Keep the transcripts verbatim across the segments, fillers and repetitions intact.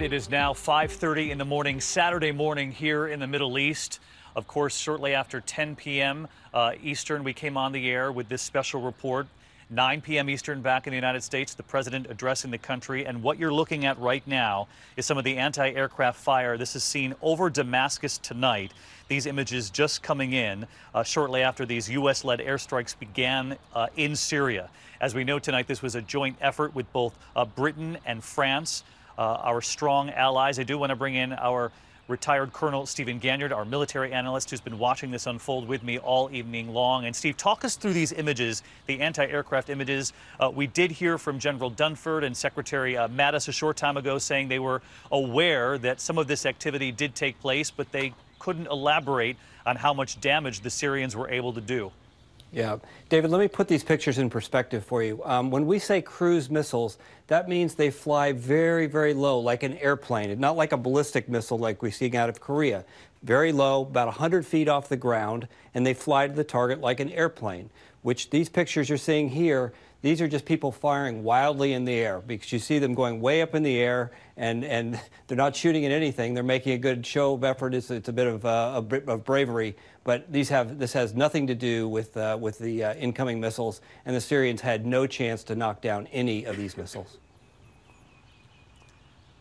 It is now five thirty in the morning, Saturday morning here in the Middle East. Of course, shortly after ten p m Uh, Eastern, we came on the air with this special report. nine p m Eastern back in the United States, the president addressing the country. And what you're looking at right now is some of the anti-aircraft fire. This is seen over Damascus tonight. These images just coming in uh, shortly after these U S-led airstrikes began uh, in Syria. As we know tonight, this was a joint effort with both uh, Britain and France. Uh, our strong allies. I do want to bring in our retired Colonel Stephen Ganyard, our military analyst, who's been watching this unfold with me all evening long. And Steve, talk us through these images, the anti-aircraft images. Uh, we did hear from General Dunford and Secretary uh, Mattis a short time ago saying they were aware that some of this activity did take place, but they couldn't elaborate on how much damage the Syrians were able to do. Yeah. David, let me put these pictures in perspective for you. Um, when we say cruise missiles, that means they fly very, very low, like an airplane, not like a ballistic missile like we're seeing out of Korea. Very low, about one hundred feet off the ground, and they fly to the target like an airplane, which these pictures you're seeing here, these are just people firing wildly in the air because you see them going way up in the air, and, and they're not shooting at anything. They're making a good show of effort. It's, it's a bit of, uh, of bravery, but these have, this has nothing to do with, uh, with the uh, incoming missiles, and the Syrians had no chance to knock down any of these missiles.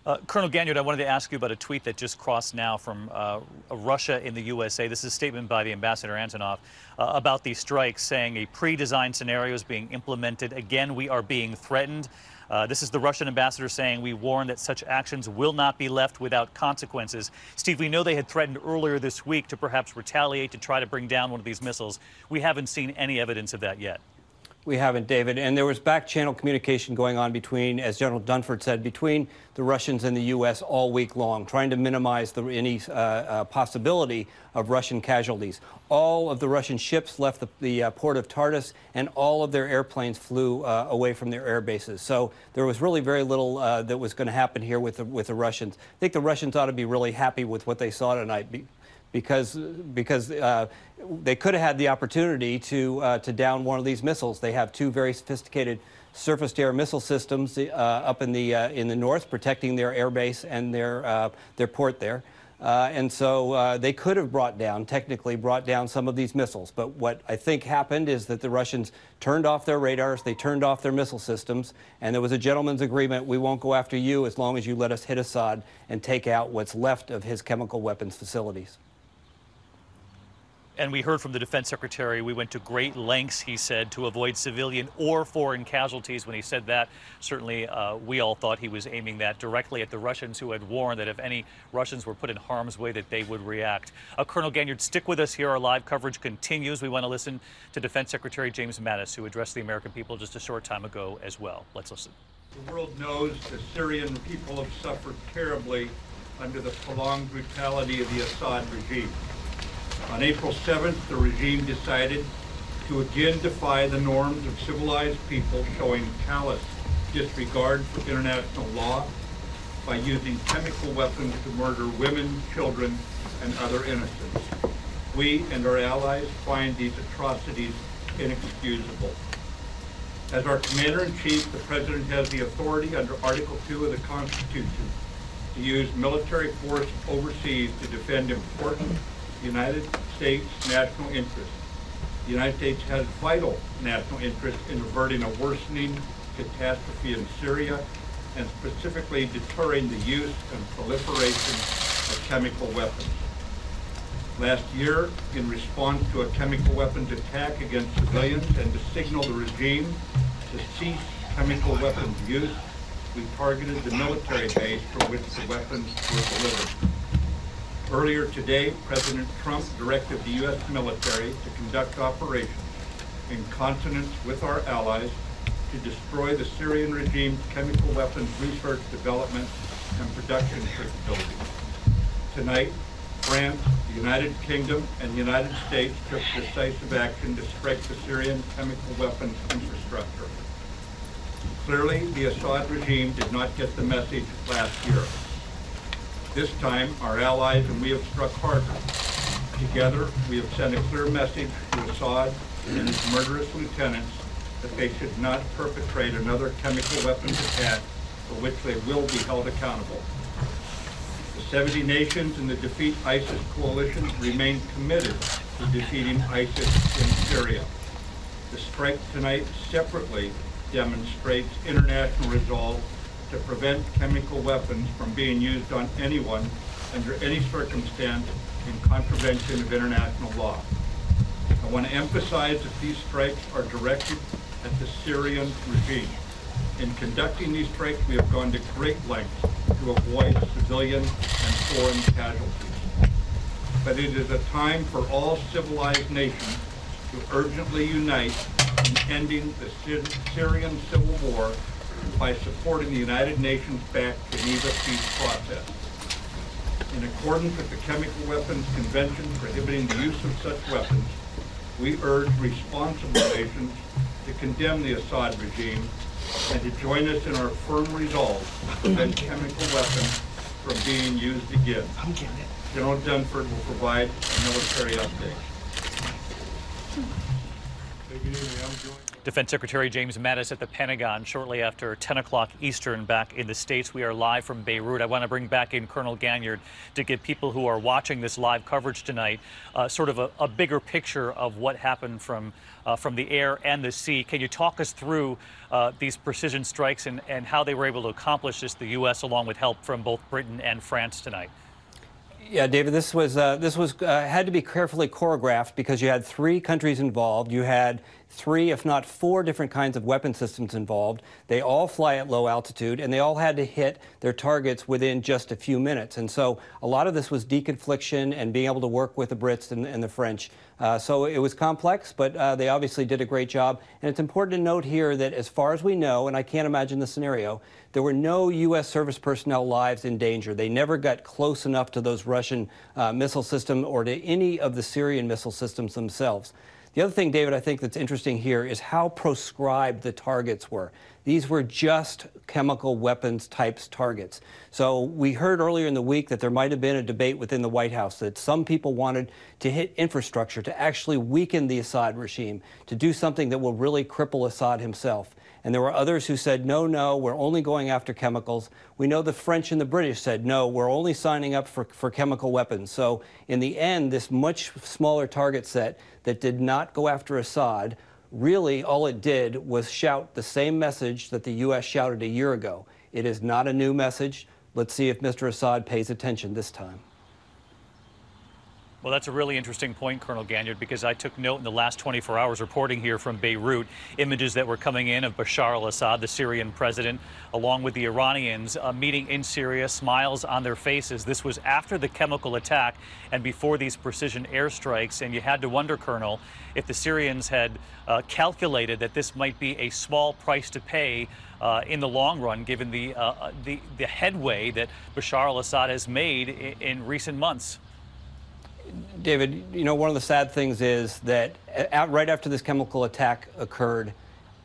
Uh, Colonel Ganyard, I wanted to ask you about a tweet that just crossed now from uh, Russia in the U S A. This is a statement by the Ambassador Antonov uh, about these strikes, saying a pre-designed scenario is being implemented. Again, we are being threatened. Uh, this is the Russian ambassador saying, we warn that such actions will not be left without consequences. Steve, we know they had threatened earlier this week to perhaps retaliate to try to bring down one of these missiles. We haven't seen any evidence of that yet. We haven't, David, and there was back-channel communication going on between, as General Dunford said, between the Russians and the U S all week long, trying to minimize the, any uh, uh, possibility of Russian casualties. All of the Russian ships left the, the uh, port of Tartus, and all of their airplanes flew uh, away from their air bases. So there was really very little uh, that was going to happen here with the, with the Russians. I think the Russians ought to be really happy with what they saw tonight. Because because uh, they could have had the opportunity to uh, to down one of these missiles. They have two very sophisticated surface-to-air missile systems uh, up in the uh, in the north, protecting their air base and their uh, their port there. Uh, and so uh, they could have brought down, technically brought down some of these missiles. But what I think happened is that the Russians turned off their radars, they turned off their missile systems, and there was a gentleman's agreement, we won't go after you as long as you let us hit Assad and take out what's left of his chemical weapons facilities. And we heard from the Defense Secretary, we went to great lengths, he said, to avoid civilian or foreign casualties. When he said that, certainly uh, we all thought he was aiming that directly at the Russians, who had warned that if any Russians were put in harm's way, that they would react. Uh, Colonel Ganyard, stick with us here. Our live coverage continues. We want to listen to Defense Secretary James Mattis, who addressed the American people just a short time ago as well. Let's listen. The world knows the Syrian people have suffered terribly under the prolonged brutality of the Assad regime. On April seventh, the regime decided to again defy the norms of civilized people, showing callous disregard for international law by using chemical weapons to murder women, children, and other innocents. We and our allies find these atrocities inexcusable. As our Commander-in-Chief, the President has the authority under Article two of the Constitution to use military force overseas to defend important United States national interest. The United States has vital national interest in averting a worsening catastrophe in Syria and specifically deterring the use and proliferation of chemical weapons. Last year, in response to a chemical weapons attack against civilians and to signal the regime to cease chemical weapons use, we targeted the military base from which the weapons were delivered. Earlier today, President Trump directed the U S military to conduct operations in consonance with our allies to destroy the Syrian regime's chemical weapons research, development, and production capabilities. Tonight, France, the United Kingdom, and the United States took decisive action to strike the Syrian chemical weapons infrastructure. Clearly, the Assad regime did not get the message last year. This time, our allies and we have struck harder. Together, we have sent a clear message to Assad and his murderous lieutenants that they should not perpetrate another chemical weapons attack for which they will be held accountable. The seventy nations in the Defeat ISIS coalition remain committed to defeating ISIS in Syria. The strike tonight separately demonstrates international resolve to prevent chemical weapons from being used on anyone under any circumstance in contravention of international law. I want to emphasize that these strikes are directed at the Syrian regime. In conducting these strikes, we have gone to great lengths to avoid civilian and foreign casualties. But it is a time for all civilized nations to urgently unite in ending the Syrian civil war by supporting the United Nations-backed Geneva peace process. In accordance with the Chemical Weapons Convention prohibiting the use of such weapons, we urge responsible nations to condemn the Assad regime and to join us in our firm resolve to prevent chemical weapons from being used again. General Dunford will provide a military update. Defense Secretary James Mattis at the Pentagon shortly after ten o'clock Eastern back in the States. We are live from Beirut. I want to bring back in Colonel Ganyard to give people who are watching this live coverage tonight uh, sort of a, a bigger picture of what happened from, uh, from the air and the sea. Can you talk us through uh, these precision strikes and, and how they were able to accomplish this, the U S along with help from both Britain and France tonight? Yeah, David, this was uh, this was uh, had to be carefully choreographed because you had three countries involved. You had three, if not four, different kinds of weapon systems involved. They all fly at low altitude, and they all had to hit their targets within just a few minutes. And so a lot of this was deconfliction and being able to work with the Brits and, and the French. Uh, so it was complex, but uh, they obviously did a great job. And it's important to note here that as far as we know, and I can't imagine the scenario, there were no U S service personnel lives in danger. They never got close enough to those Russian uh, missile systems or to any of the Syrian missile systems themselves. The other thing, David, I think that's interesting here is how proscribed the targets were. These were just chemical weapons types targets. So we heard earlier in the week that there might have been a debate within the White House that some people wanted to hit infrastructure, to actually weaken the Assad regime, to do something that will really cripple Assad himself. And there were others who said, no, no, we're only going after chemicals. We know the French and the British said, no, we're only signing up for, for chemical weapons. So in the end, this much smaller target set that did not go after Assad, really all it did was shout the same message that the U S shouted a year ago. It is not a new message. Let's see if Mister Assad pays attention this time. Well, that's a really interesting point, Colonel Ganyard, because I took note in the last twenty-four hours reporting here from Beirut, images that were coming in of Bashar al-Assad, the Syrian president, along with the Iranians uh, meeting in Syria, smiles on their faces. This was after the chemical attack and before these precision airstrikes. And you had to wonder, Colonel, if the Syrians had uh, calculated that this might be a small price to pay Uh, in the long run, given the, uh, the, the headway that Bashar al-Assad has made in, in recent months. David, you know, one of the sad things is that at, right after this chemical attack occurred,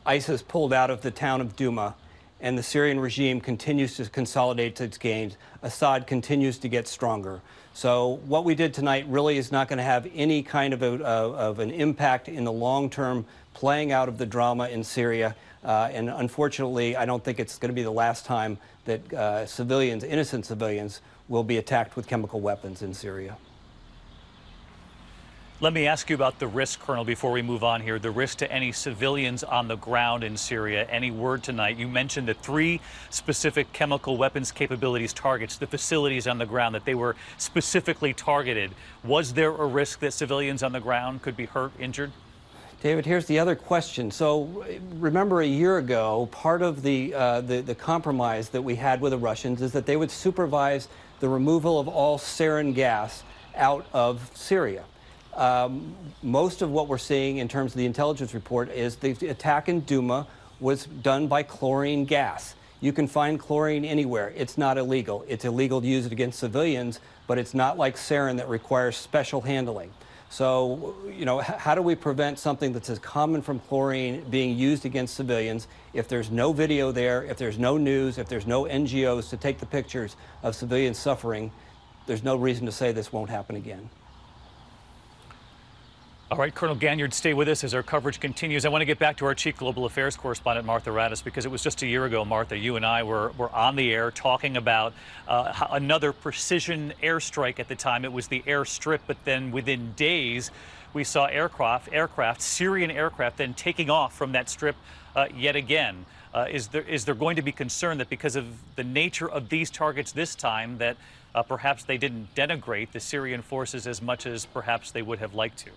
ISIS pulled out of the town of Duma, and the Syrian regime continues to consolidate its gains. Assad continues to get stronger. So what we did tonight really is not going to have any kind of, a, uh, of an impact in the long term playing out of the drama in Syria. Uh, and unfortunately, I don't think it's going to be the last time that uh, civilians, innocent civilians, will be attacked with chemical weapons in Syria. Let me ask you about the risk, Colonel, before we move on here, the risk to any civilians on the ground in Syria. Any word tonight? You mentioned the three specific chemical weapons capabilities targets, the facilities on the ground, that they were specifically targeted. Was there a risk that civilians on the ground could be hurt, injured? David, here's the other question. So remember a year ago, part of the, uh, the, the compromise that we had with the Russians is that they would supervise the removal of all sarin gas out of Syria. Um, most of what we're seeing in terms of the intelligence report is the attack in Duma was done by chlorine gas. You can find chlorine anywhere. It's not illegal. It's illegal to use it against civilians, but it's not like sarin that requires special handling. So, you know, how do we prevent something that's as common from chlorine being used against civilians if there's no video there, if there's no news, if there's no N G Os to take the pictures of civilian suffering? There's no reason to say this won't happen again. All right, Colonel Ganyard, stay with us as our coverage continues. I want to get back to our chief global affairs correspondent, Martha Raddatz, because it was just a year ago, Martha, you and I were, were on the air talking about uh, another precision airstrike. At the time, it was the airstrip, but then within days, we saw aircraft, aircraft, Syrian aircraft, then taking off from that strip uh, yet again. Uh, is there is there going to be concern that because of the nature of these targets this time, that uh, perhaps they didn't denigrate the Syrian forces as much as perhaps they would have liked to?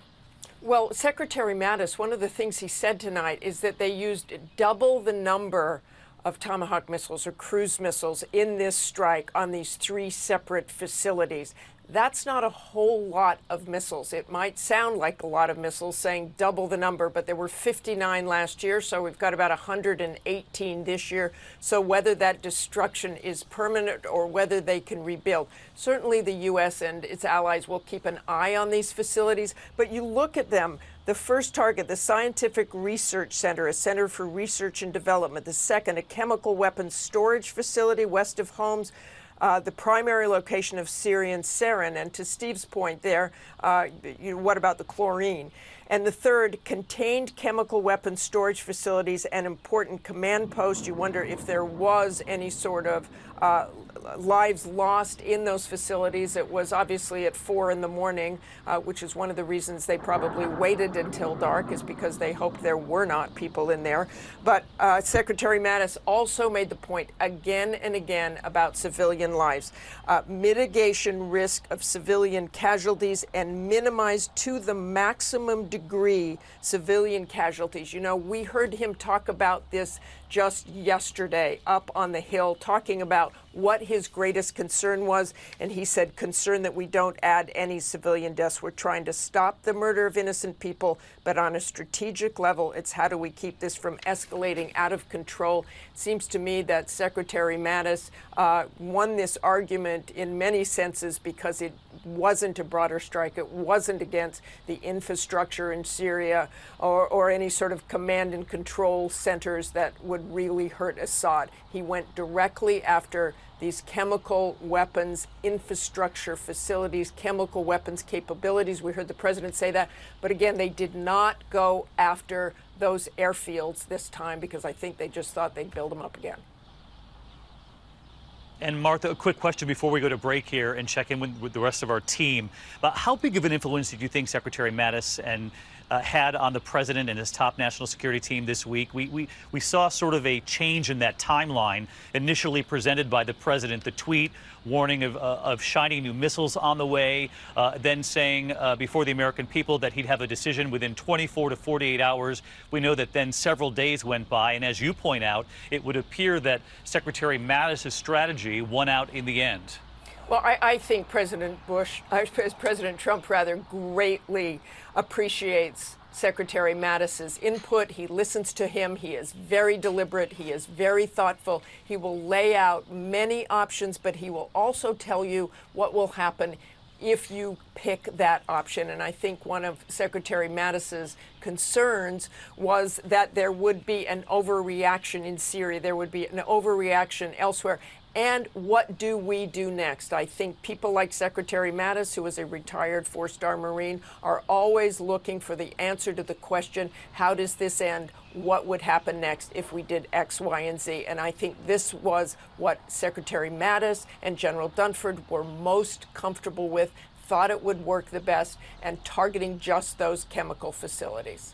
Well, Secretary Mattis, one of the things he said tonight is that they used double the number of Tomahawk missiles or cruise missiles in this strike on these three separate facilities. That's not a whole lot of missiles. It might sound like a lot of missiles saying double the number, but there were fifty-nine last year, so we've got about one hundred eighteen this year. So whether that destruction is permanent or whether they can rebuild, certainly the U S and its allies will keep an eye on these facilities. But you look at them, the first target, the Scientific Research Center, a center for research and development. The second, a chemical weapons storage facility west of Holmes. Uh, the primary location of Syrian sarin, and to Steve's point there, uh, you know, what about the chlorine? And the third, contained chemical weapons storage facilities and important command posts. You wonder if there was any sort of uh, lives lost in those facilities. It was obviously at four in the morning, uh, which is one of the reasons they probably waited until dark, is because they hoped there were not people in there. But uh, Secretary Mattis also made the point again and again about civilian lives, uh, mitigation risk of civilian casualties, and minimize to the maximum degree civilian casualties. You know, we heard him talk about this just yesterday up on the Hill, talking about what his greatest concern was, and he said concern that we don't add any civilian deaths. We're trying to stop the murder of innocent people, but on a strategic level, it's how do we keep this from escalating out of control. It seems to me that Secretary Mattis uh, won this argument in many senses because it wasn't a broader strike. It wasn't against the infrastructure in Syria or, or any sort of command and control centers that would really hurt Assad. He went directly after these chemical weapons infrastructure facilities, chemical weapons capabilities. We heard the president say that. But again, they did not go after those airfields this time because I think they just thought they'd build them up again. And Martha, a quick question before we go to break here and check in with, with the rest of our team. But how big of an influence did you think Secretary Mattis and uh, had on the president and his top national security team this week? We, we, we saw sort of a change in that timeline initially presented by the president, the tweet warning of, uh, of shiny new missiles on the way, uh, then saying uh, before the American people that he'd have a decision within twenty-four to forty-eight hours. We know that then several days went by, and as you point out, it would appear that Secretary Mattis's strategy won out in the end. Well, I, I think President Bush, uh, President Trump rather, greatly appreciates Secretary Mattis's input. He listens to him. He is very deliberate. He is very thoughtful. He will lay out many options, but he will also tell you what will happen if you pick that option. And I think one of Secretary Mattis's concerns was that there would be an overreaction in Syria. There would be an overreaction elsewhere. And what do we do next? I think people like Secretary Mattis, who is a retired four-star Marine, are always looking for the answer to the question, how does this end? What would happen next if we did X, Y, and Z? And I think this was what Secretary Mattis and General Dunford were most comfortable with, thought it would work the best, and targeting just those chemical facilities.